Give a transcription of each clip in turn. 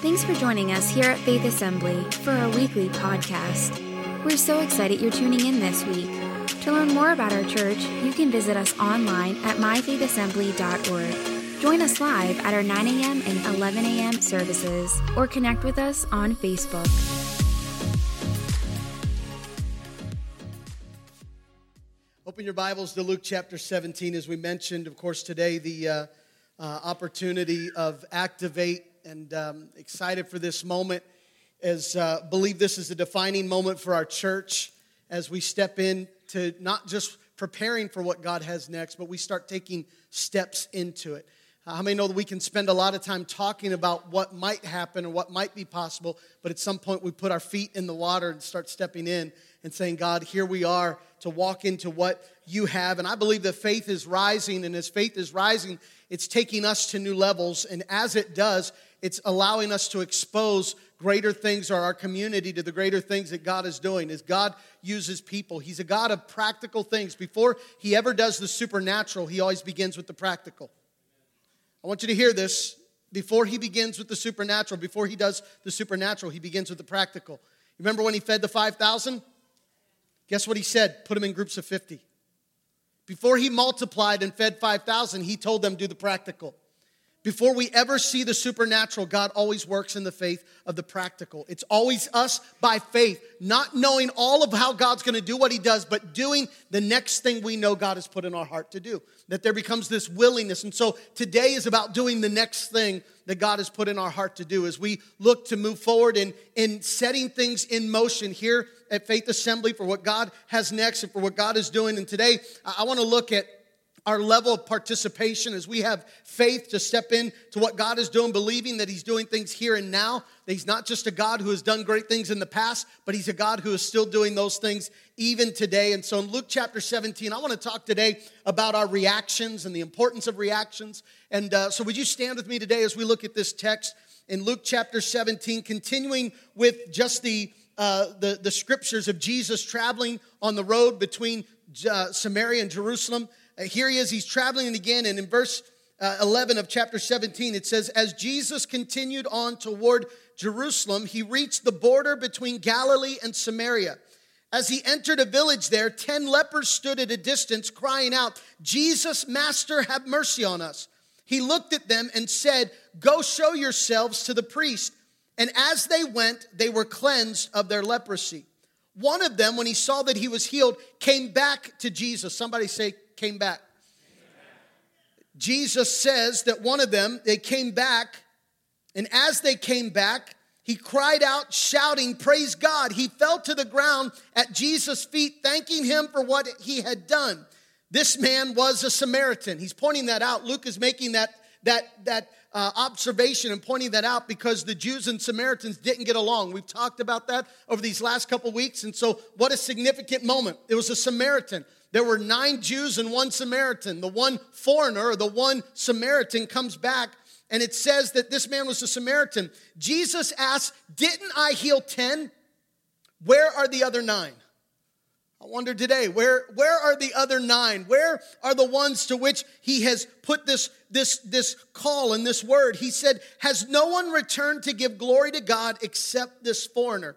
Thanks for joining us here at Faith Assembly for our weekly podcast. We're so excited you're tuning in this week. To learn more about our church, you can visit us online at myfaithassembly.org. Join us live at our 9 a.m. and 11 a.m. services, or connect with us on Facebook. Open your Bibles to Luke chapter 17. As we mentioned, of course, today the opportunity of Activate, and excited for this moment. As believe this is a defining moment for our church as we step in to not just preparing for what God has next, but we start taking steps into it. How many know that we can spend a lot of time talking about what might happen and what might be possible, but at some point we put our feet in the water and start stepping in and saying, God, here we are to walk into what you have. And I believe that faith is rising, and as faith is rising, it's taking us to new levels. And as it does, it's allowing us to expose greater things, or our community, to the greater things that God is doing. As God uses people, He's a God of practical things. Before He ever does the supernatural, He always begins with the practical. I want you to hear this. Before He does the supernatural, He begins with the practical. Remember when He fed the 5,000? Guess what He said? Put them in groups of 50. Before He multiplied and fed 5,000, He told them, do the practical. Before we ever see the supernatural, God always works in the faith of the practical. It's always us by faith, not knowing all of how God's going to do what He does, but doing the next thing we know God has put in our heart to do, that there becomes this willingness. And so today is about doing the next thing that God has put in our heart to do as we look to move forward in setting things in motion here at Faith Assembly for what God has next and for what God is doing. And today, I want to look at our level of participation as we have faith to step in to what God is doing, believing that He's doing things here and now, that He's not just a God who has done great things in the past, but He's a God who is still doing those things even today. And so in Luke chapter 17, I want to talk today about our reactions and the importance of reactions. And so would you stand with me today as we look at this text in Luke chapter 17, continuing with just the scriptures of Jesus traveling on the road between Samaria and Jerusalem. Here He is, He's traveling again, and in verse 11 of chapter 17, it says, as Jesus continued on toward Jerusalem, He reached the border between Galilee and Samaria. As He entered a village there, 10 lepers stood at a distance, crying out, Jesus, Master, have mercy on us. He looked at them and said, go show yourselves to the priest. And as they went, they were cleansed of their leprosy. One of them, when he saw that he was healed, came back to Jesus. Somebody say, came back. Jesus says that one of them, they came back, and as they came back, he cried out, shouting, praise God. He fell to the ground at Jesus' feet, thanking Him for what He had done. This man was a Samaritan. He's pointing that out. Luke is making that observation and pointing that out because the Jews and Samaritans didn't get along. We've talked about that over these last couple weeks, and so what a significant moment. It was a Samaritan. There were 9 Jews and 1 Samaritan. The one foreigner, or the one Samaritan, comes back, and it says that this man was a Samaritan. Jesus asks, didn't I heal 10? Where are the other 9? I wonder today, where are the other 9? Where are the ones to which He has put this call and this word? He said, has no one returned to give glory to God except this foreigner?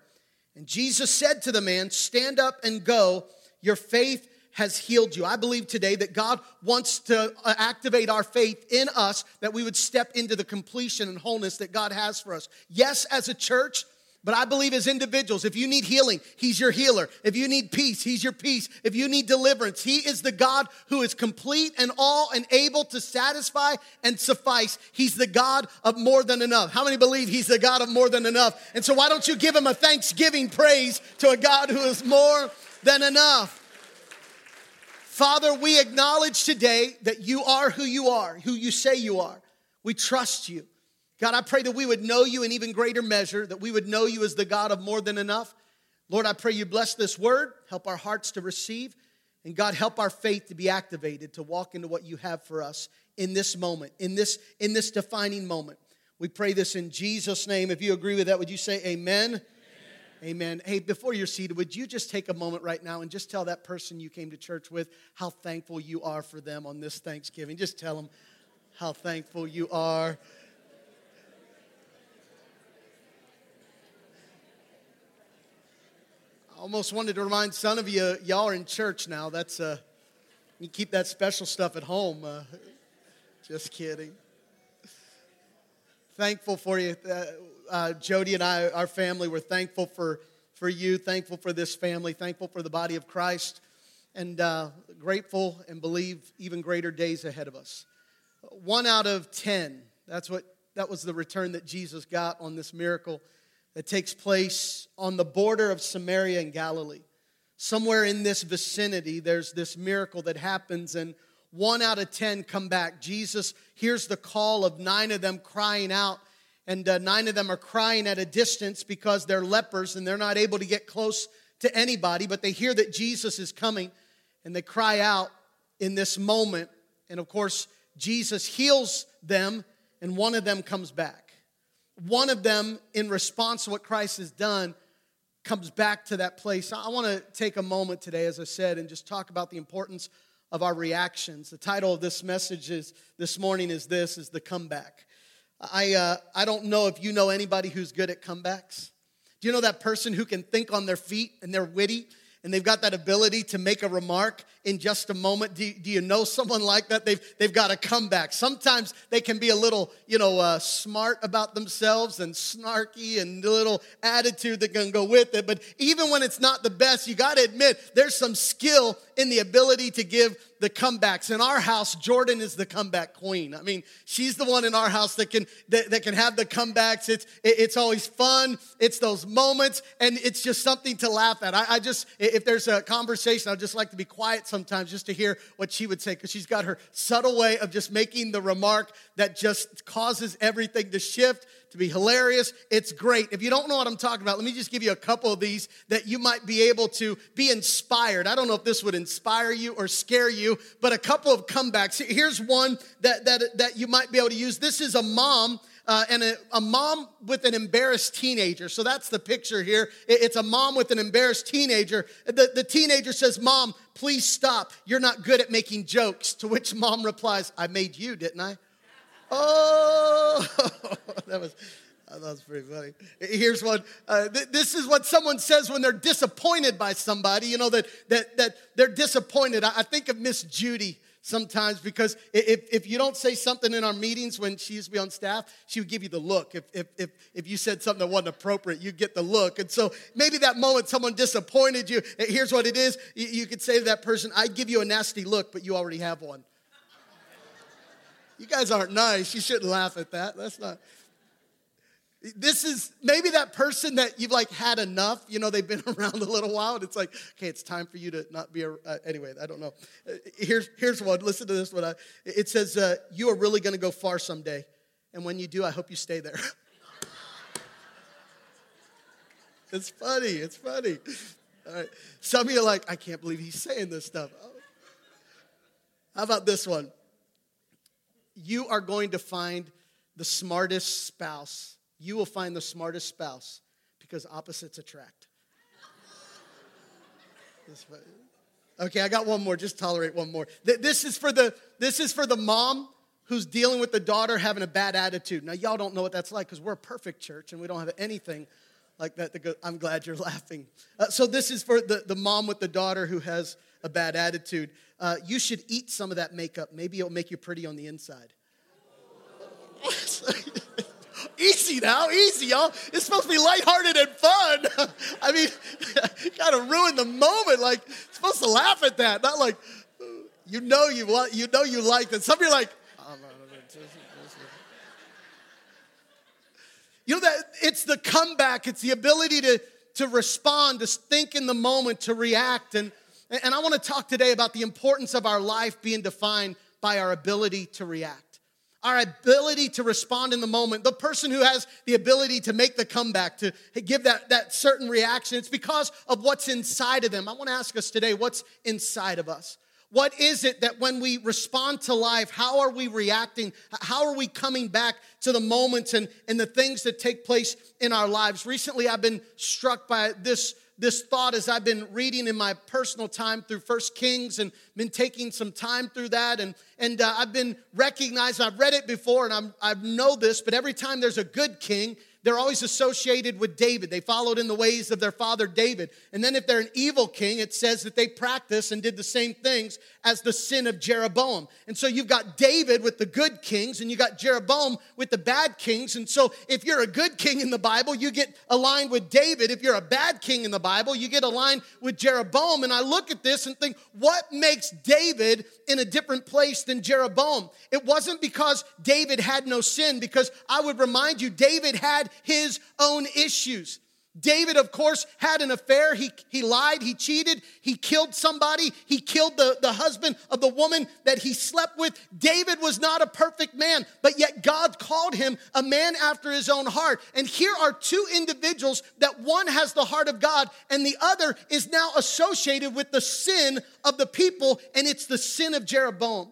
And Jesus said to the man, stand up and go, your faith has healed you. I believe today that God wants to activate our faith in us, that we would step into the completion and wholeness that God has for us. Yes, as a church, but I believe as individuals, if you need healing, He's your healer. If you need peace, He's your peace. If you need deliverance, He is the God who is complete and all and able to satisfy and suffice. He's the God of more than enough. How many believe He's the God of more than enough? And so why don't you give Him a thanksgiving praise to a God who is more than enough? Father, we acknowledge today that You are, who You say You are. We trust You. God, I pray that we would know You in even greater measure, that we would know You as the God of more than enough. Lord, I pray You bless this word, help our hearts to receive, and God, help our faith to be activated to walk into what You have for us in this moment, in this defining moment. We pray this in Jesus' name. If you agree with that, would you say amen? Amen. Hey, before you're seated, would you just take a moment right now and just tell that person you came to church with how thankful you are for them on this Thanksgiving. Just tell them how thankful you are. almost wanted to remind some of you, y'all are in church now. That's you keep that special stuff at home. Just kidding. Thankful for you. Jody and I, our family, we're thankful for you, thankful for this family, thankful for the body of Christ, and grateful and believe even greater days ahead of us. 1 out of 10, that was the return that Jesus got on this miracle that takes place on the border of Samaria and Galilee. Somewhere in this vicinity, there's this miracle that happens, and 1 out of 10 come back. Jesus hears the call of 9 of them crying out, and 9 of them are crying at a distance because they're lepers, and they're not able to get close to anybody, but they hear that Jesus is coming, and they cry out in this moment, and of course, Jesus heals them, and 1 of them comes back. 1 of them, in response to what Christ has done, comes back to that place. I want to take a moment today, as I said, and just talk about the importance of our reactions. The title of this message this morning is The Comeback. I don't know if you know anybody who's good at comebacks. Do you know that person who can think on their feet and they're witty and they've got that ability to make a remark in just a moment? Do you know someone like that? They've got a comeback. Sometimes they can be a little, smart about themselves and snarky and a little attitude that can go with it. But even when it's not the best, you got to admit there's some skill in the ability to give the comebacks. In our house, Jordan is the comeback queen. I mean, she's the one in our house that can have the comebacks. It's always fun. It's those moments, and it's just something to laugh at. I just, if there's a conversation, I'd just like to be quiet sometimes just to hear what she would say, because she's got her subtle way of just making the remark that just causes everything to shift, to be hilarious. It's great. If you don't know what I'm talking about, let me just give you a couple of these that you might be able to be inspired. I don't know if this would inspire you or scare you, but a couple of comebacks. Here's one that you might be able to use. This is a mom. And a mom with an embarrassed teenager. So that's the picture here. It's a mom with an embarrassed teenager. The teenager says, "Mom, please stop. You're not good at making jokes." To which mom replies, "I made you, didn't I?" Oh, that was pretty funny. Here's one. This is what someone says when they're disappointed by somebody. You know, that they're disappointed. I think of Miss Judy sometimes, because if you don't say something in our meetings when she used to be on staff, she would give you the look. If you said something that wasn't appropriate, you'd get the look. And so maybe that moment someone disappointed you. Here's what it is. You could say to that person, "I give you a nasty look, but you already have one." You guys aren't nice. You shouldn't laugh at that. That's not... This is maybe that person that you've had enough. They've been around a little while, and it's like, okay, it's time for you to not be anyway, I don't know. Here's one. Listen to this one. It says, "You are really going to go far someday, and when you do, I hope you stay there." It's funny. All right. Some of you are like, "I can't believe he's saying this stuff." Oh. How about this one? "You are going to find the smartest spouse. You will find the smartest spouse because opposites attract." Okay, I got one more. Just tolerate one more. This is for the mom who's dealing with the daughter having a bad attitude. Now, y'all don't know what that's like because we're a perfect church and we don't have anything like that. I'm glad you're laughing. So this is for the mom with the daughter who has a bad attitude. "You should eat some of that makeup. Maybe it'll make you pretty on the inside." Easy, y'all. It's supposed to be lighthearted and fun. I mean, you got to ruin the moment. You're supposed to laugh at that, not like, you like that. Some of you are like, "Oh, no, no." That it's the comeback. It's the ability to respond, to think in the moment, to react. And I want to talk today about the importance of our life being defined by our ability to react. Our ability to respond in the moment. The person who has the ability to make the comeback, to give that certain reaction, it's because of what's inside of them. I want to ask us today, what's inside of us? What is it that when we respond to life, how are we reacting? How are we coming back to the moments and the things that take place in our lives? Recently, I've been struck by this thought as I've been reading in my personal time through First Kings and been taking some time through that. And I've been recognizing, I've read it before and I know this, but every time there's a good king, they're always associated with David. They followed in the ways of their father David. And then if they're an evil king, it says that they practiced and did the same things as the sin of Jeroboam. And so you've got David with the good kings, and you got Jeroboam with the bad kings. And so if you're a good king in the Bible, you get aligned with David. If you're a bad king in the Bible, you get aligned with Jeroboam. And I look at this and think, what makes David in a different place than Jeroboam? It wasn't because David had no sin, because I would remind you, David had his own issues. David, of course, had an affair. He lied, he cheated, he killed somebody, he killed the husband of the woman that he slept with. David was not a perfect man, but yet God called him a man after his own heart. And here are two individuals that one has the heart of God and the other is now associated with the sin of the people, and it's the sin of Jeroboam.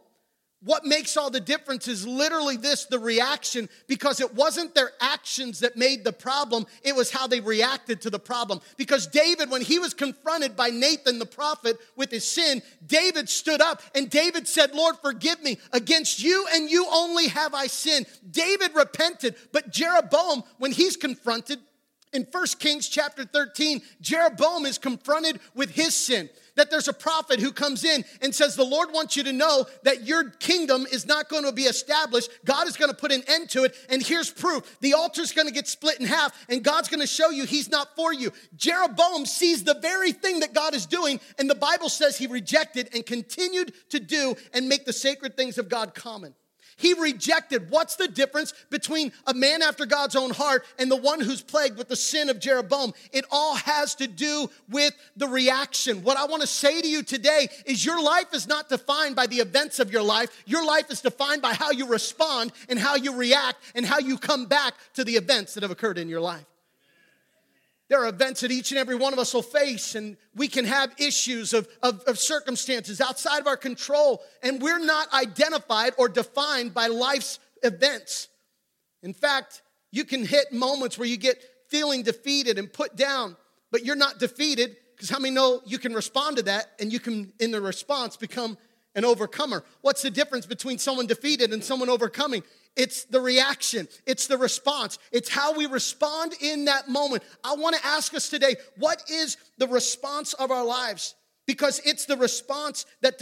What makes all the difference is literally this, the reaction, because it wasn't their actions that made the problem, it was how they reacted to the problem. Because David, when he was confronted by Nathan the prophet with his sin, David stood up and David said, "Lord, forgive me. Against you and you only have I sinned." David repented, but Jeroboam, when he's confronted, in First Kings chapter 13, Jeroboam is confronted with his sin. That there's a prophet who comes in and says, "The Lord wants you to know that your kingdom is not going to be established. God is going to put an end to it, and here's proof. The altar's going to get split in half, and God's going to show you he's not for you." Jeroboam sees the very thing that God is doing, and the Bible says he rejected and continued to do and make the sacred things of God common. He rejected. What's the difference between a man after God's own heart and the one who's plagued with the sin of Jeroboam? It all has to do with the reaction. What I want to say to you today is your life is not defined by the events of your life. Your life is defined by how you respond and how you react and how you come back to the events that have occurred in your life. There are events that each and every one of us will face, and we can have issues of circumstances outside of our control, and we're not identified or defined by life's events. In fact, you can hit moments where you get feeling defeated and put down, but you're not defeated, because how many know you can respond to that, and you can, in the response, become an overcomer. What's the difference between someone defeated and someone overcoming? It's the reaction. It's the response. It's how we respond in that moment. I want to ask us today, what is the response of our lives? Because it's the response that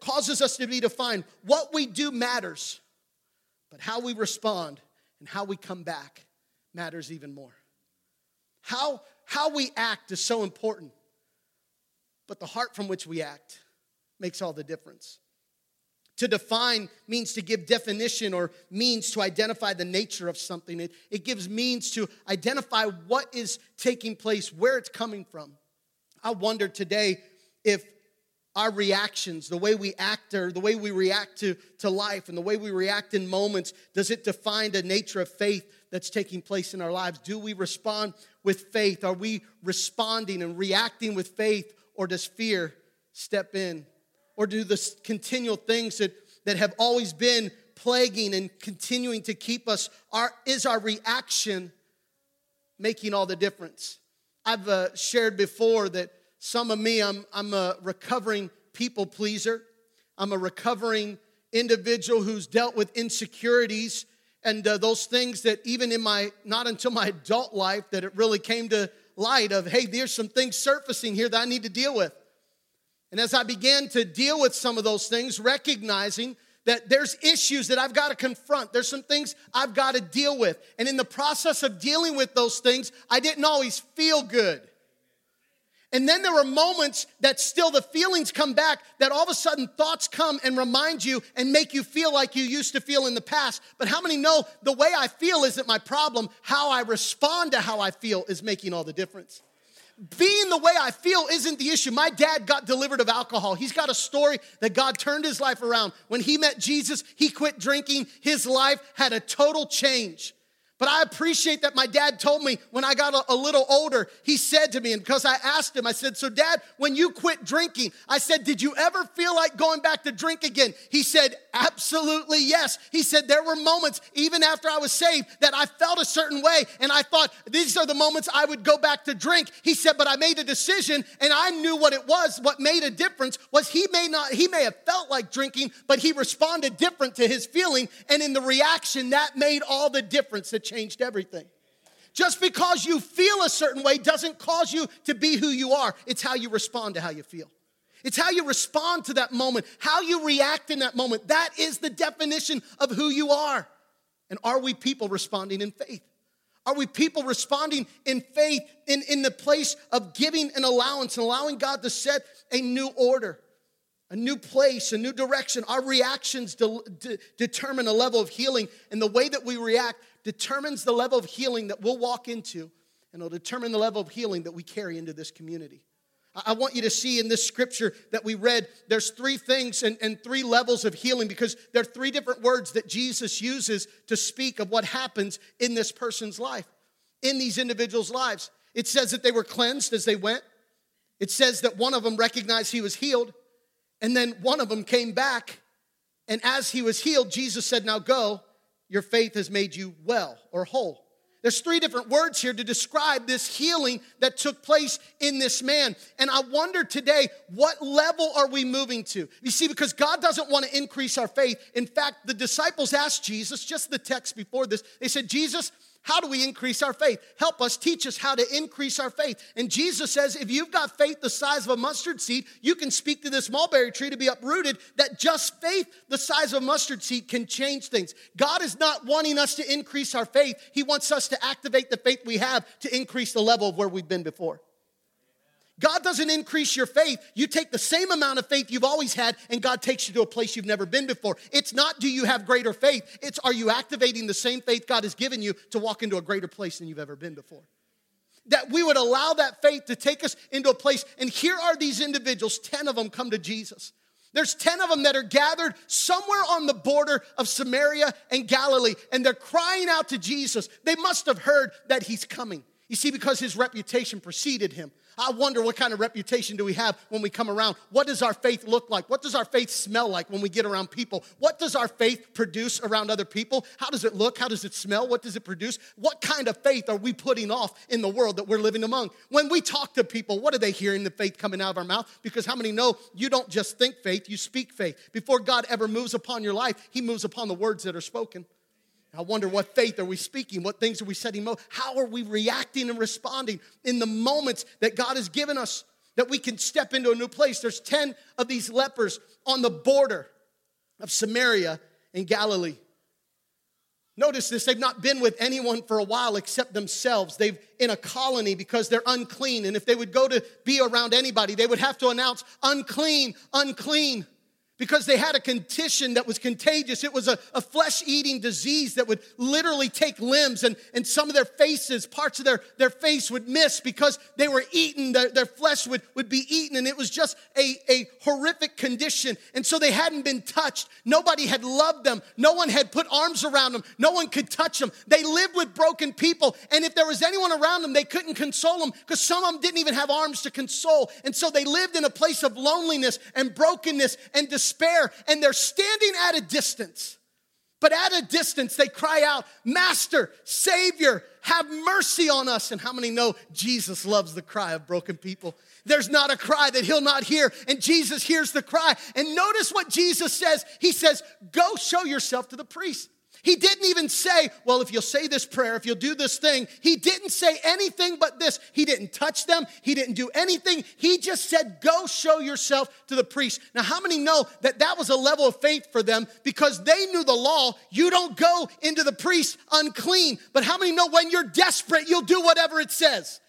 causes us to be defined. What we do matters, but how we respond and how we come back matters even more. How we act is so important, but the heart from which we act makes all the difference. To define means to give definition or means to identify the nature of something. It gives means to identify what is taking place, where it's coming from. I wonder today if our reactions, the way we act or the way we react to life and the way we react in moments, does it define the nature of faith that's taking place in our lives? Do we respond with faith? Are we responding and reacting with faith, or does fear step in? Or do the continual things that have always been plaguing and continuing to keep us? Is our reaction making all the difference? I've shared before that some of me, I'm a recovering people pleaser. I'm a recovering individual who's dealt with insecurities and those things that even in not until my adult life that it really came to light of, hey, there's some things surfacing here that I need to deal with. And as I began to deal with some of those things, recognizing that there's issues that I've got to confront. There's some things I've got to deal with. And in the process of dealing with those things, I didn't always feel good. And then there were moments that still the feelings come back, that all of a sudden thoughts come and remind you and make you feel like you used to feel in the past. But how many know the way I feel isn't my problem? How I respond to how I feel is making all the difference. Being the way I feel isn't the issue. My dad got delivered of alcohol. He's got a story that God turned his life around. When he met Jesus, he quit drinking. His life had a total change. But I appreciate that my dad told me when I got a little older, he said to me, and because I asked him, I said, "So Dad, when you quit drinking," I said, "did you ever feel like going back to drink again?" He said, "Absolutely yes." He said, "There were moments, even after I was saved, that I felt a certain way, and I thought, these are the moments I would go back to drink." He said, "But I made a decision, and I knew what it was." What made a difference was he may have felt like drinking, but he responded different to his feeling, and in the reaction, that made all the difference that changed everything. Just because you feel a certain way doesn't cause you to be who you are. It's how you respond to how you feel. It's how you respond to that moment, how you react in that moment. That is the definition of who you are. And are we people responding in faith? Are we people responding in faith in the place of giving an allowance and allowing God to set a new order, a new place, a new direction? Our reactions determine a level of healing, and the way that we react determines the level of healing that we'll walk into, and it'll determine the level of healing that we carry into this community. I want you to see in this scripture that we read, there's three things and three levels of healing, because there are three different words that Jesus uses to speak of what happens in this person's life, in these individuals' lives. It says that they were cleansed as they went. It says that one of them recognized he was healed, and then one of them came back, and as he was healed, Jesus said, "Now go, your faith has made you well or whole." There's three different words here to describe this healing that took place in this man. And I wonder today, what level are we moving to? You see, because God doesn't want to increase our faith. In fact, the disciples asked Jesus, just the text before this, they said, "Jesus, how do we increase our faith? Help us, teach us how to increase our faith." And Jesus says, if you've got faith the size of a mustard seed, you can speak to this mulberry tree to be uprooted, that just faith the size of a mustard seed can change things. God is not wanting us to increase our faith. He wants us to activate the faith we have to increase the level of where we've been before. God doesn't increase your faith. You take the same amount of faith you've always had, and God takes you to a place you've never been before. It's not, do you have greater faith? It's, are you activating the same faith God has given you to walk into a greater place than you've ever been before? That we would allow that faith to take us into a place, and here are these individuals, 10 of them come to Jesus. There's 10 of them that are gathered somewhere on the border of Samaria and Galilee, and they're crying out to Jesus. They must have heard that he's coming. You see, because his reputation preceded him. I wonder, what kind of reputation do we have when we come around? What does our faith look like? What does our faith smell like when we get around people? What does our faith produce around other people? How does it look? How does it smell? What does it produce? What kind of faith are we putting off in the world that we're living among? When we talk to people, what are they hearing the faith coming out of our mouth? Because how many know you don't just think faith, you speak faith. Before God ever moves upon your life, he moves upon the words that are spoken. I wonder, what faith are we speaking? What things are we setting? How are we reacting and responding in the moments that God has given us that we can step into a new place? There's 10 of these lepers on the border of Samaria and Galilee. Notice this, they've not been with anyone for a while except themselves. They've in a colony because they're unclean. And if they would go to be around anybody, they would have to announce, "Unclean, unclean." Because they had a condition that was contagious. It was a flesh-eating disease that would literally take limbs, and some of their faces, parts of their face would miss because they were eaten. Their flesh would be eaten, and it was just a horrific condition. And so they hadn't been touched. Nobody had loved them. No one had put arms around them. No one could touch them. They lived with broken people, and if there was anyone around them, they couldn't console them because some of them didn't even have arms to console. And so they lived in a place of loneliness and brokenness and despair, and they're standing at a distance. But at a distance, they cry out, "Master, Savior, have mercy on us." And how many know Jesus loves the cry of broken people? There's not a cry that he'll not hear, and Jesus hears the cry. And notice what Jesus says. He says, "Go show yourself to the priest." He didn't even say, well, if you'll say this prayer, if you'll do this thing. He didn't say anything but this. He didn't touch them. He didn't do anything. He just said, "Go show yourself to the priest." Now, how many know that that was a level of faith for them because they knew the law? You don't go into the priest unclean. But how many know when you're desperate, you'll do whatever it says?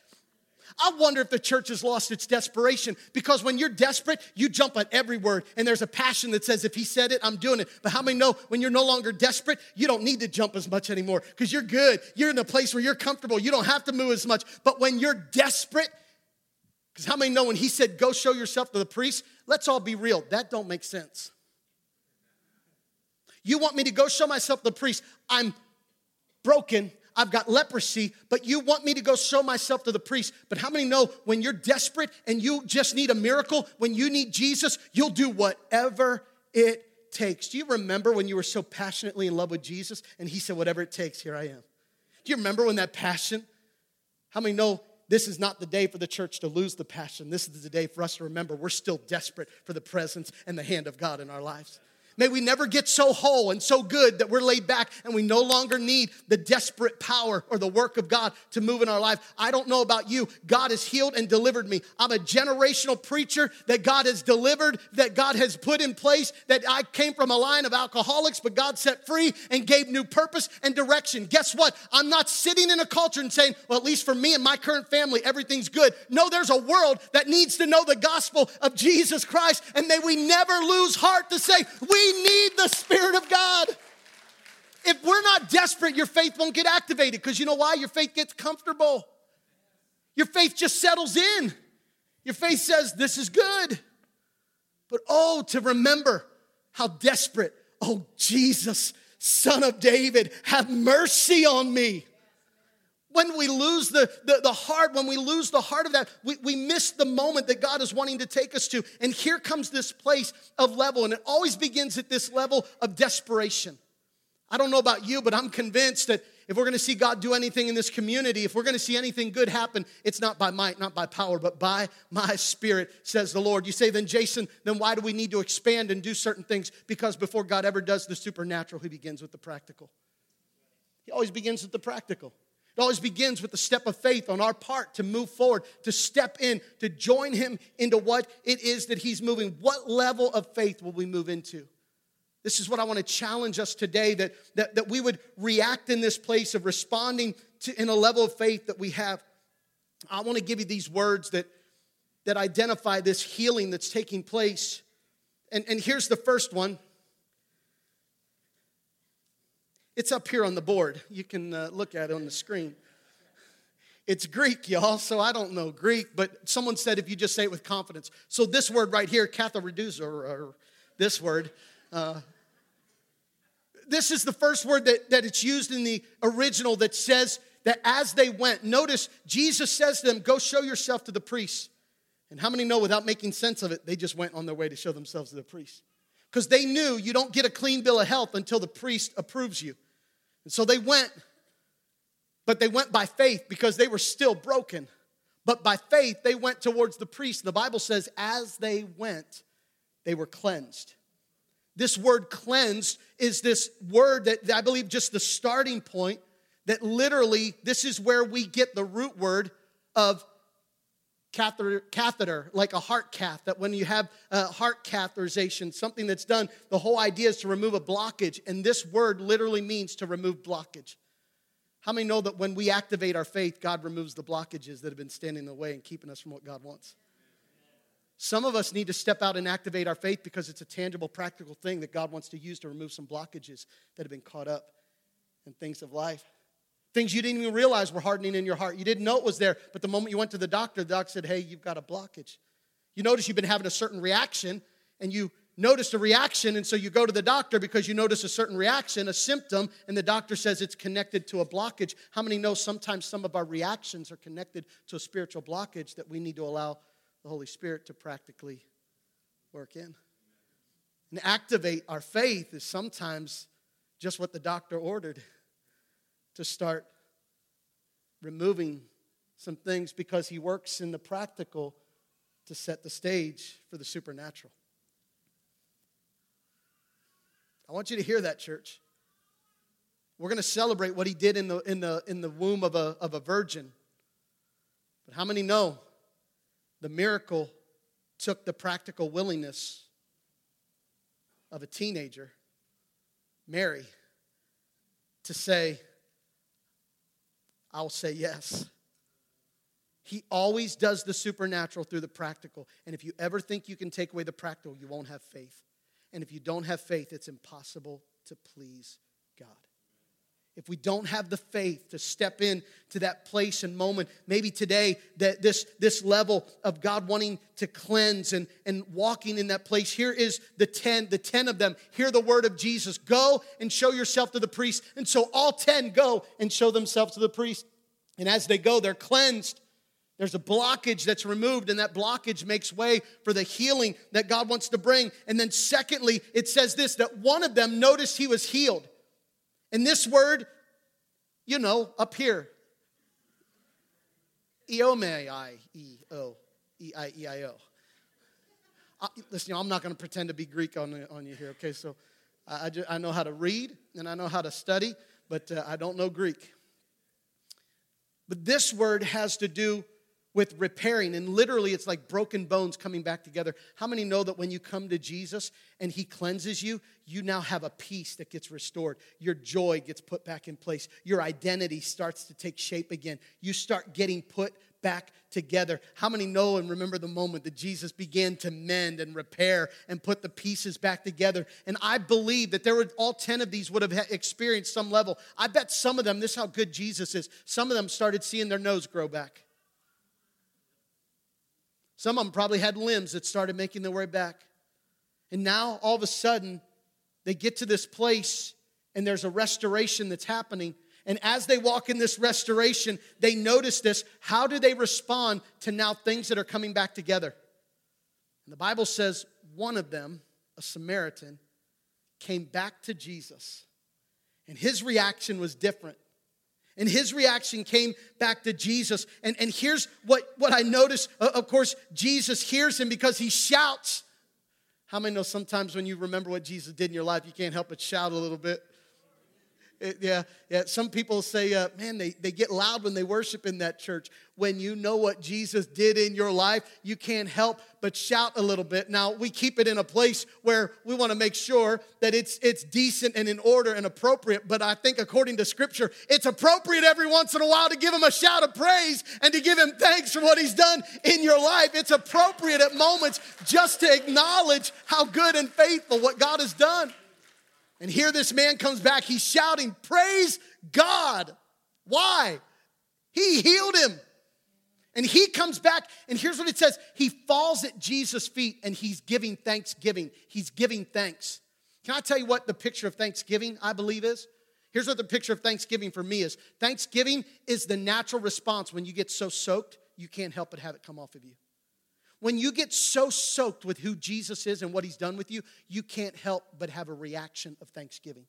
I wonder if the church has lost its desperation, because when you're desperate, you jump at every word, and there's a passion that says, if he said it, I'm doing it. But how many know when you're no longer desperate, you don't need to jump as much anymore because you're good. You're in a place where you're comfortable. You don't have to move as much. But when you're desperate, because how many know when he said, "Go show yourself to the priest," let's all be real, that don't make sense. You want me to go show myself to the priest? I'm broken. I've got leprosy, but you want me to go show myself to the priest. But how many know when you're desperate and you just need a miracle, when you need Jesus, you'll do whatever it takes? Do you remember when you were so passionately in love with Jesus and he said, "Whatever it takes, here I am"? Do you remember when that passion? How many know this is not the day for the church to lose the passion? This is the day for us to remember we're still desperate for the presence and the hand of God in our lives. May we never get so whole and so good that we're laid back and we no longer need the desperate power or the work of God to move in our life. I don't know about you. God has healed and delivered me. I'm a generational preacher that God has delivered, that God has put in place, that I came from a line of alcoholics, but God set free and gave new purpose and direction. Guess what? I'm not sitting in a culture and saying, well, at least for me and my current family, everything's good. No, there's a world that needs to know the gospel of Jesus Christ, and may we never lose heart to say, we need the Spirit of God. If we're not desperate, your faith won't get activated, because you know why? Your faith gets comfortable. Your faith just settles in. Your faith says, this is good. But oh, to remember how desperate, oh, Jesus, Son of David, have mercy on me. When we lose the heart, when we lose the heart of that, we miss the moment that God is wanting to take us to. And here comes this place of level, and it always begins at this level of desperation. I don't know about you, but I'm convinced that if we're going to see God do anything in this community, if we're going to see anything good happen, it's not by might, not by power, but by my Spirit, says the Lord. You say, then Jason, then why do we need to expand and do certain things? Because before God ever does the supernatural, he begins with the practical. He always begins with the practical. It always begins with the step of faith on our part to move forward, to step in, to join him into what it is that he's moving. What level of faith will we move into? This is what I want to challenge us today, that we would react in this place of responding to in a level of faith that we have. I want to give you these words that identify this healing that's taking place. And here's the first one. It's up here on the board. You can look at it on the screen. It's Greek, y'all, so I don't know Greek, but someone said if you just say it with confidence. So this word right here, kathareduzo, or this word, this is the first word that it's used in the original that says that as they went, notice Jesus says to them, go show yourself to the priest. And how many know without making sense of it, they just went on their way to show themselves to the priest? Because they knew you don't get a clean bill of health until the priest approves you. And so they went, but they went by faith because they were still broken. But by faith, they went towards the priest. The Bible says as they went, they were cleansed. This word cleansed is this word that I believe just the starting point, that literally this is where we get the root word of catheter, like a heart cath, that when you have heart catheterization, something that's done, the whole idea is to remove a blockage, and this word literally means to remove blockage. How many know that when we activate our faith, God removes the blockages that have been standing in the way and keeping us from what God wants? Some of us need to step out and activate our faith because it's a tangible, practical thing that God wants to use to remove some blockages that have been caught up in things of life. Things you didn't even realize were hardening in your heart. You didn't know it was there, but the moment you went to the doctor said, hey, you've got a blockage. You notice you've been having a certain reaction, and you noticed a reaction, and so you go to the doctor because you notice a certain reaction, a symptom, and the doctor says it's connected to a blockage. How many know sometimes some of our reactions are connected to a spiritual blockage that we need to allow the Holy Spirit to practically work in? And activate our faith is sometimes just what the doctor ordered, to start removing some things because he works in the practical to set the stage for the supernatural. I want you to hear that, church. We're going to celebrate what he did in the womb of a virgin. But how many know the miracle took the practical willingness of a teenager, Mary, to say, I'll say yes. He always does the supernatural through the practical. And if you ever think you can take away the practical, you won't have faith. And if you don't have faith, it's impossible to please God. If we don't have the faith to step in to that place and moment, maybe today that this level of God wanting to cleanse and walking in that place, here is the 10 of them. Hear the word of Jesus. Go and show yourself to the priest. And so all 10 go and show themselves to the priest. And as they go, they're cleansed. There's a blockage that's removed, and that blockage makes way for the healing that God wants to bring. And then secondly, it says this, that one of them noticed he was healed. And this word, you know, up here, eomeieo, Listen, I'm not going to pretend to be Greek on you here, okay? So I know how to read and I know how to study, but I don't know Greek. But this word has to do with repairing, and literally it's like broken bones coming back together. How many know that when you come to Jesus and he cleanses you, you now have a peace that gets restored. Your joy gets put back in place. Your identity starts to take shape again. You start getting put back together. How many know and remember the moment that Jesus began to mend and repair and put the pieces back together? And I believe that there were all 10 of these would have experienced some level. I bet some of them, this is how good Jesus is, some of them started seeing their nose grow back. Some of them probably had limbs that started making their way back. And now, all of a sudden, they get to this place and there's a restoration that's happening. And as they walk in this restoration, they notice this. How do they respond to now things that are coming back together? And the Bible says one of them, a Samaritan, came back to Jesus. And his reaction was different. And his reaction came back to Jesus. And here's what I noticed. Of course, Jesus hears him because he shouts. How many know sometimes when you remember what Jesus did in your life, you can't help but shout a little bit? Some people say, man, they get loud when they worship in that church. When you know what Jesus did in your life, you can't help but shout a little bit. Now, we keep it in a place where we want to make sure that it's decent and in order and appropriate. But I think according to Scripture, it's appropriate every once in a while to give him a shout of praise and to give him thanks for what he's done in your life. It's appropriate at moments just to acknowledge how good and faithful what God has done. And here this man comes back, he's shouting, praise God. Why? He healed him. And he comes back, and here's what it says. He falls at Jesus' feet, and he's giving thanksgiving. He's giving thanks. Can I tell you what the picture of thanksgiving, I believe, is? Here's what the picture of thanksgiving for me is. Thanksgiving is the natural response when you get so soaked, you can't help but have it come off of you. When you get so soaked with who Jesus is and what he's done with you, you can't help but have a reaction of thanksgiving.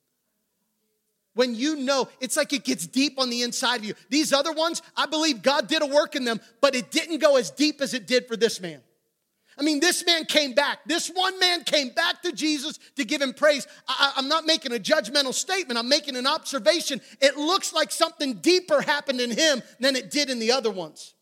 When you know, it's like it gets deep on the inside of you. These other ones, I believe God did a work in them, but it didn't go as deep as it did for this man. I mean, this man came back. This one man came back to Jesus to give him praise. I'm not making a judgmental statement. I'm making an observation. It looks like something deeper happened in him than it did in the other ones.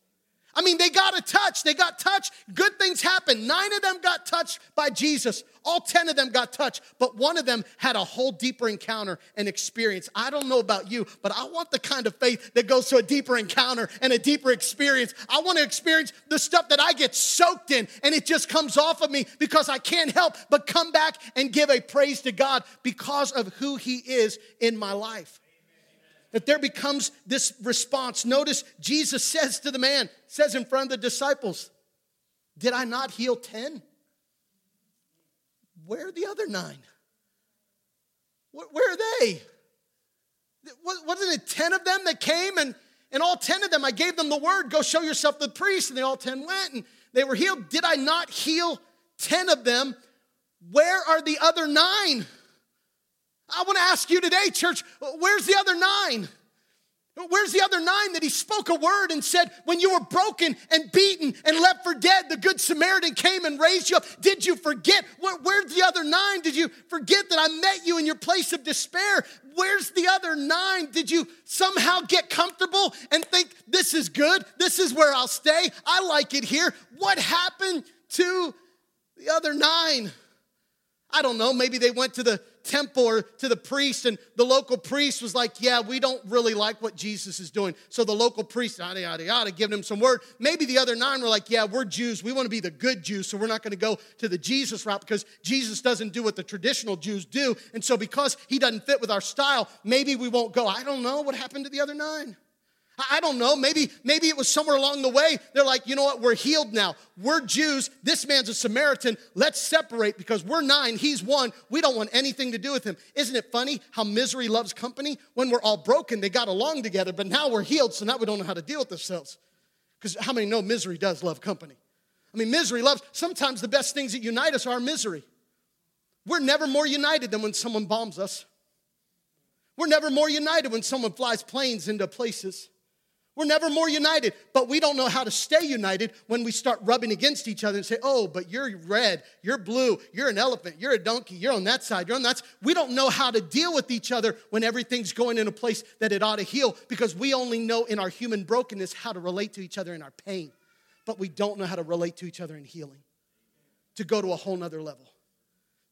I mean, they got a touch. They got touched. Good things happened. 9 of them got touched by Jesus. All 10 of them got touched. But one of them had a whole deeper encounter and experience. I don't know about you, but I want the kind of faith that goes to a deeper encounter and a deeper experience. I want to experience the stuff that I get soaked in and it just comes off of me because I can't help but come back and give a praise to God because of who he is in my life. That there becomes this response. Notice Jesus says to the man, says in front of the disciples, did I not heal 10? Where are the other 9? Where are they? Wasn't it 10 of them that came? And all 10 of them, I gave them the word, go show yourself to the priest. And they all 10 went and they were healed. Did I not heal 10 of them? Where are the other 9? I want to ask you today, church, where's the other 9? Where's the other 9 that he spoke a word and said, when you were broken and beaten and left for dead, the good Samaritan came and raised you up? Did you forget? Where's the other 9? Did you forget that I met you in your place of despair? Where's the other 9? Did you somehow get comfortable and think, this is good, this is where I'll stay, I like it here? What happened to the other 9? I don't know, maybe they went to the temple or to the priest, and the local priest was like, yeah, we don't really like what Jesus is doing. So the local priest, giving him some word. Maybe the other 9 were like, yeah, we're Jews. We want to be the good Jews, so we're not going to go to the Jesus route because Jesus doesn't do what the traditional Jews do. And so because he doesn't fit with our style, maybe we won't go. I don't know what happened to the other 9. I don't know, maybe it was somewhere along the way. They're like, you know what, we're healed now. We're Jews, this man's a Samaritan. Let's separate because we're 9, he's 1. We don't want anything to do with him. Isn't it funny how misery loves company? When we're all broken, they got along together, but now we're healed, so now we don't know how to deal with ourselves. Because how many know misery does love company? I mean, misery loves, sometimes the best things that unite us are our misery. We're never more united than when someone bombs us. We're never more united when someone flies planes into places. We're never more united, but we don't know how to stay united when we start rubbing against each other and say, oh, but you're red, you're blue, you're an elephant, you're a donkey, you're on that side, you're on that side. We don't know how to deal with each other when everything's going in a place that it ought to heal, because we only know in our human brokenness how to relate to each other in our pain, but we don't know how to relate to each other in healing, to go to a whole nother level,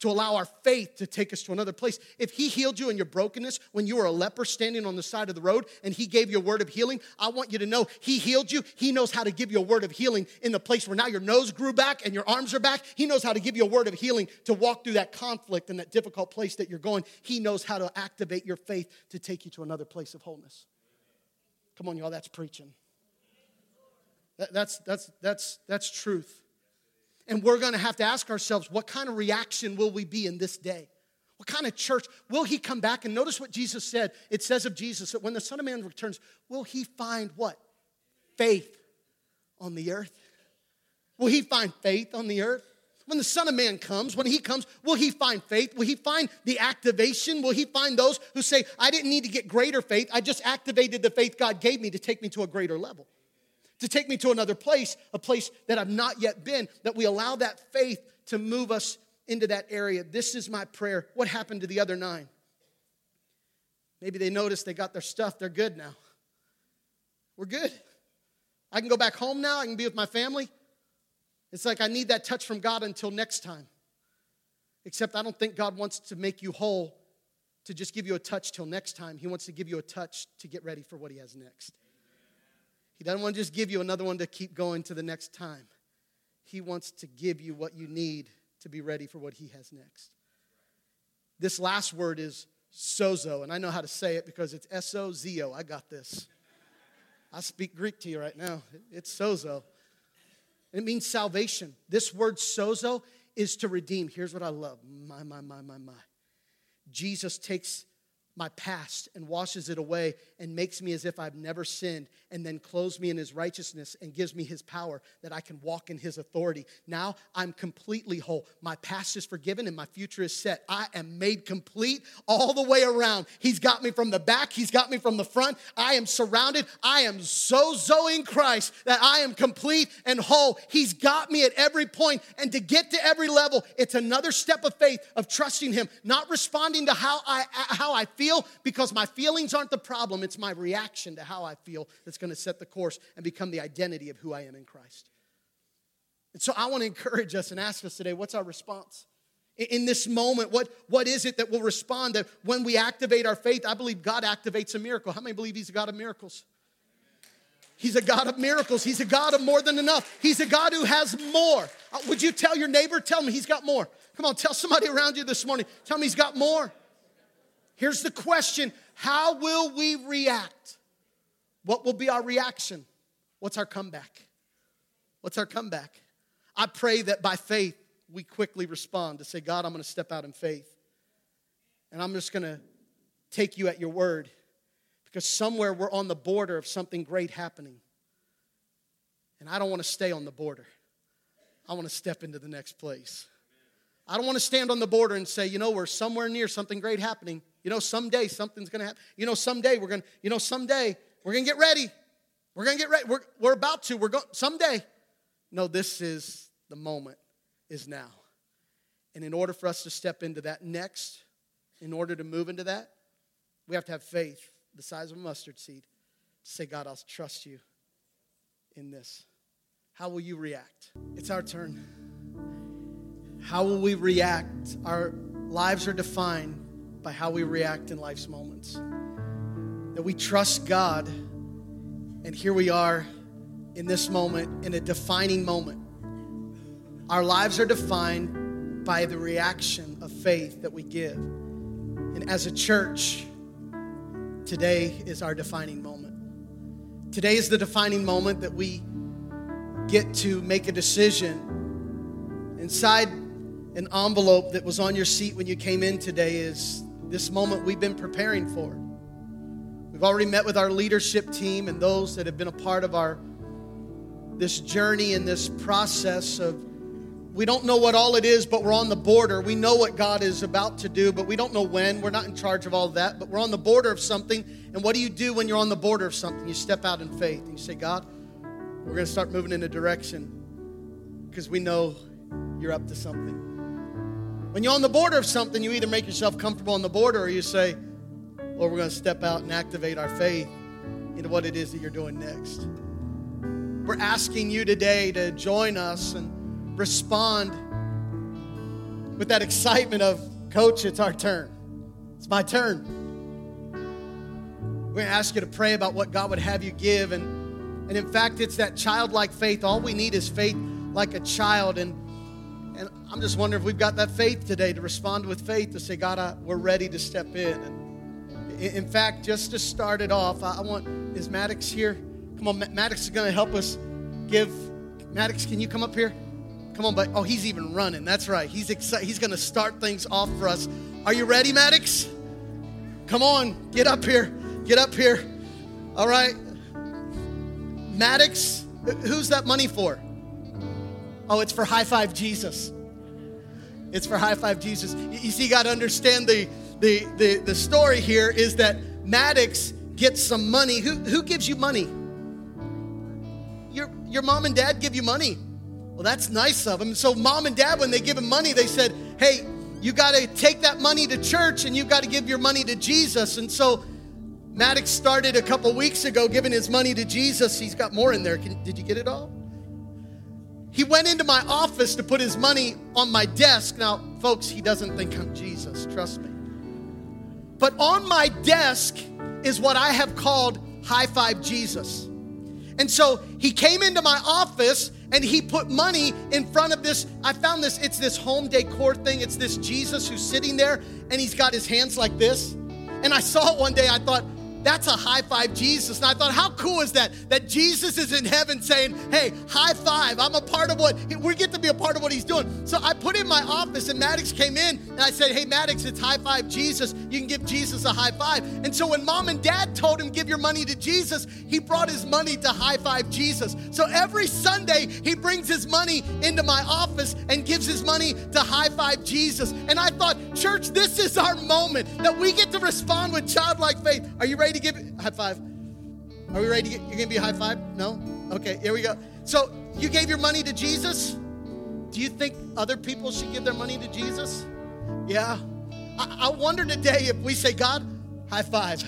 to allow our faith to take us to another place. If he healed you in your brokenness when you were a leper standing on the side of the road and he gave you a word of healing, I want you to know he healed you. He knows how to give you a word of healing in the place where now your nose grew back and your arms are back. He knows how to give you a word of healing to walk through that conflict and that difficult place that you're going. He knows how to activate your faith to take you to another place of wholeness. Come on, y'all, that's preaching. That's truth. And we're going to have to ask ourselves, what kind of reaction will we be in this day? What kind of church? Will he come back? And notice what Jesus said. It says of Jesus that when the Son of Man returns, will he find what? Faith on the earth. Will he find faith on the earth? When the Son of Man comes, when he comes, will he find faith? Will he find the activation? Will he find those who say, I didn't need to get greater faith. I just activated the faith God gave me to take me to a greater level, to take me to another place, a place that I've not yet been, that we allow that faith to move us into that area. This is my prayer. What happened to the other 9? Maybe they noticed they got their stuff. They're good now. We're good. I can go back home now. I can be with my family. It's like I need that touch from God until next time. Except I don't think God wants to make you whole to just give you a touch till next time. He wants to give you a touch to get ready for what he has next. He doesn't want to just give you another one to keep going to the next time. He wants to give you what you need to be ready for what he has next. This last word is sozo, and I know how to say it because it's S-O-Z-O. I got this. I speak Greek to you right now. It's sozo. It means salvation. This word sozo is to redeem. Here's what I love. My. Jesus takes my past and washes it away and makes me as if I've never sinned, and then clothes me in his righteousness and gives me his power that I can walk in his authority. Now I'm completely whole. My past is forgiven and my future is set. I am made complete all the way around. He's got me from the back. He's got me from the front. I am surrounded. I am sozo in Christ that I am complete and whole. He's got me at every point, and to get to every level, it's another step of faith of trusting him, not responding to how I feel, because my feelings aren't the problem. It's my reaction to how I feel that's going to set the course and become the identity of who I am in Christ. And so I want to encourage us and ask us today, what's our response? In this moment, what is it that will respond that when we activate our faith? I believe God activates a miracle. How many believe he's a God of miracles? He's a God of miracles. He's a God of more than enough. He's a God who has more. Would you tell your neighbor? Tell him he's got more. Come on, tell somebody around you this morning. Tell him he's got more. Here's the question, how will we react? What will be our reaction? What's our comeback? What's our comeback? I pray that by faith, we quickly respond to say, God, I'm going to step out in faith. And I'm just going to take you at your word. Because somewhere we're on the border of something great happening. And I don't want to stay on the border. I want to step into the next place. I don't want to stand on the border and say, you know, we're somewhere near something great happening. You know, someday something's going to happen. You know, someday we're going to get ready. We're going to get ready. We're about to. We're going someday. No, this is the moment is now. And in order for us to step into that next, in order to move into that, we have to have faith the size of a mustard seed to say, God, I'll trust you in this. How will you react? It's our turn. How will we react? Our lives are defined by how we react in life's moments. That we trust God, and here we are in this moment, in a defining moment. Our lives are defined by the reaction of faith that we give. And as a church, today is our defining moment. Today is the defining moment that we get to make a decision. Inside an envelope that was on your seat when you came in today is this moment we've been preparing for. We've already met with our leadership team and those that have been a part of this journey and this process of We don't know what all it is, but we're on the border. We know what God is about to do, but we don't know when. We're not in charge of all that, but we're on the border of something. And what do you do when you're on the border of something? You step out in faith and you say, God, we're going to start moving in a direction because we know you're up to something. When you're on the border of something, you either make yourself comfortable on the border or you say, Lord, we're going to step out and activate our faith into what it is that you're doing next. We're asking you today to join us and respond with that excitement of, Coach, it's our turn. It's my turn. We're going to ask you to pray about what God would have you give. And in fact, it's that childlike faith. All we need is faith like a child. And I'm just wondering if we've got that faith today to respond with faith, to say, God, we're ready to step in. And in fact, just to start it off, is Maddox here? Come on, Maddox is going to help us give. Maddox, can you come up here? Come on, buddy. Oh, he's even running. That's right. He's excited. He's going to start things off for us. Are you ready, Maddox? Come on. Get up here. Get up here. All right. Maddox, who's that money for? Oh, it's for High Five Jesus. It's for High Five Jesus. You see, you got to understand the story here is that Maddox gets some money. Who gives you money? Your mom and dad give you money. Well, that's nice of him. So mom and dad, when they give him money, they said, hey, you got to take that money to church and you got to give your money to Jesus. And so Maddox started a couple weeks ago giving his money to Jesus. He's got more in there. Did you get it all? He went into my office to put his money on my desk. Now, folks, he doesn't think I'm Jesus, trust me. But on my desk is what I have called High Five Jesus. And so he came into my office and he put money in front of this. I found this, it's this home decor thing. It's this Jesus who's sitting there and he's got his hands like this. And I saw it one day, I thought, that's a High Five Jesus. And I thought, how cool is that? That Jesus is in heaven saying, hey, high five, I'm a part of what, we get to be a part of what he's doing. So I put in my office and Maddox came in and I said, hey, Maddox, it's High Five Jesus. You can give Jesus a high five. And so when mom and dad told him, give your money to Jesus, he brought his money to High Five Jesus. So every Sunday, he brings his money into my office and gives his money to High Five Jesus. And I thought, church, this is our moment that we get to respond with childlike faith. Are you ready to give high five? Are we ready to you're gonna be high five? No? Okay, here we go. So you gave your money to Jesus? Do you think other people should give their money to Jesus? Yeah. I wonder today if we say, God, high five.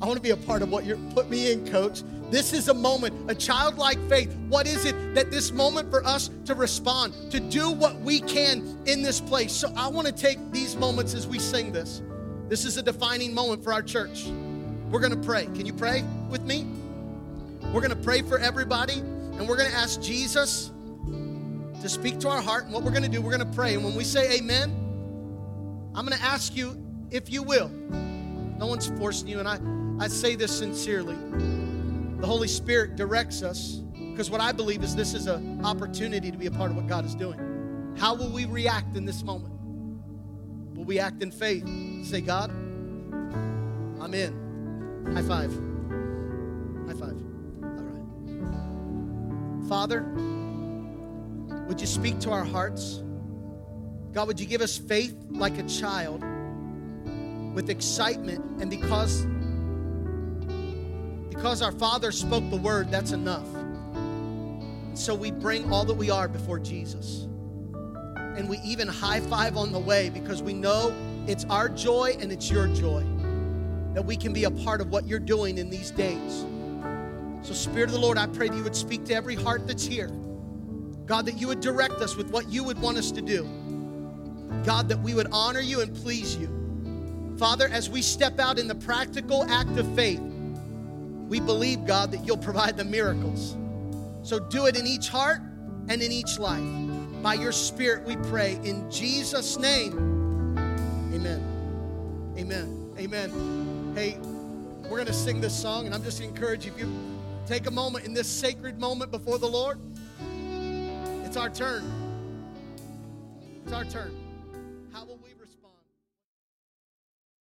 I want to be a part of what you're put me in, Coach. This is a moment, a childlike faith. What is it that this moment for us to respond, to do what we can in this place? So I want to take these moments as we sing this. This is a defining moment for our church. We're going to pray. Can you pray with me? We're going to pray for everybody, and we're going to ask Jesus to speak to our heart. And what we're going to do, we're going to pray. And when we say amen, I'm going to ask you if you will. No one's forcing you, and I say this sincerely. The Holy Spirit directs us, because what I believe is this is an opportunity to be a part of what God is doing. How will we react in this moment? Will we act in faith? Say, God, I'm in. High five. High five. All right. Father, would you speak to our hearts? God, would you give us faith like a child with excitement? And because our Father spoke the word, that's enough. And so we bring all that we are before Jesus. And we even high five on the way because we know it's our joy and it's your joy that we can be a part of what you're doing in these days. So Spirit of the Lord, I pray that you would speak to every heart that's here. God, that you would direct us with what you would want us to do. God, that we would honor you and please you. Father, as we step out in the practical act of faith, we believe, God, that you'll provide the miracles. So do it in each heart and in each life. By your Spirit, we pray in Jesus' name. Amen. Amen. Amen. Hey, we're going to sing this song, and I'm just encouraging you, if you take a moment in this sacred moment before the Lord, it's our turn. It's our turn.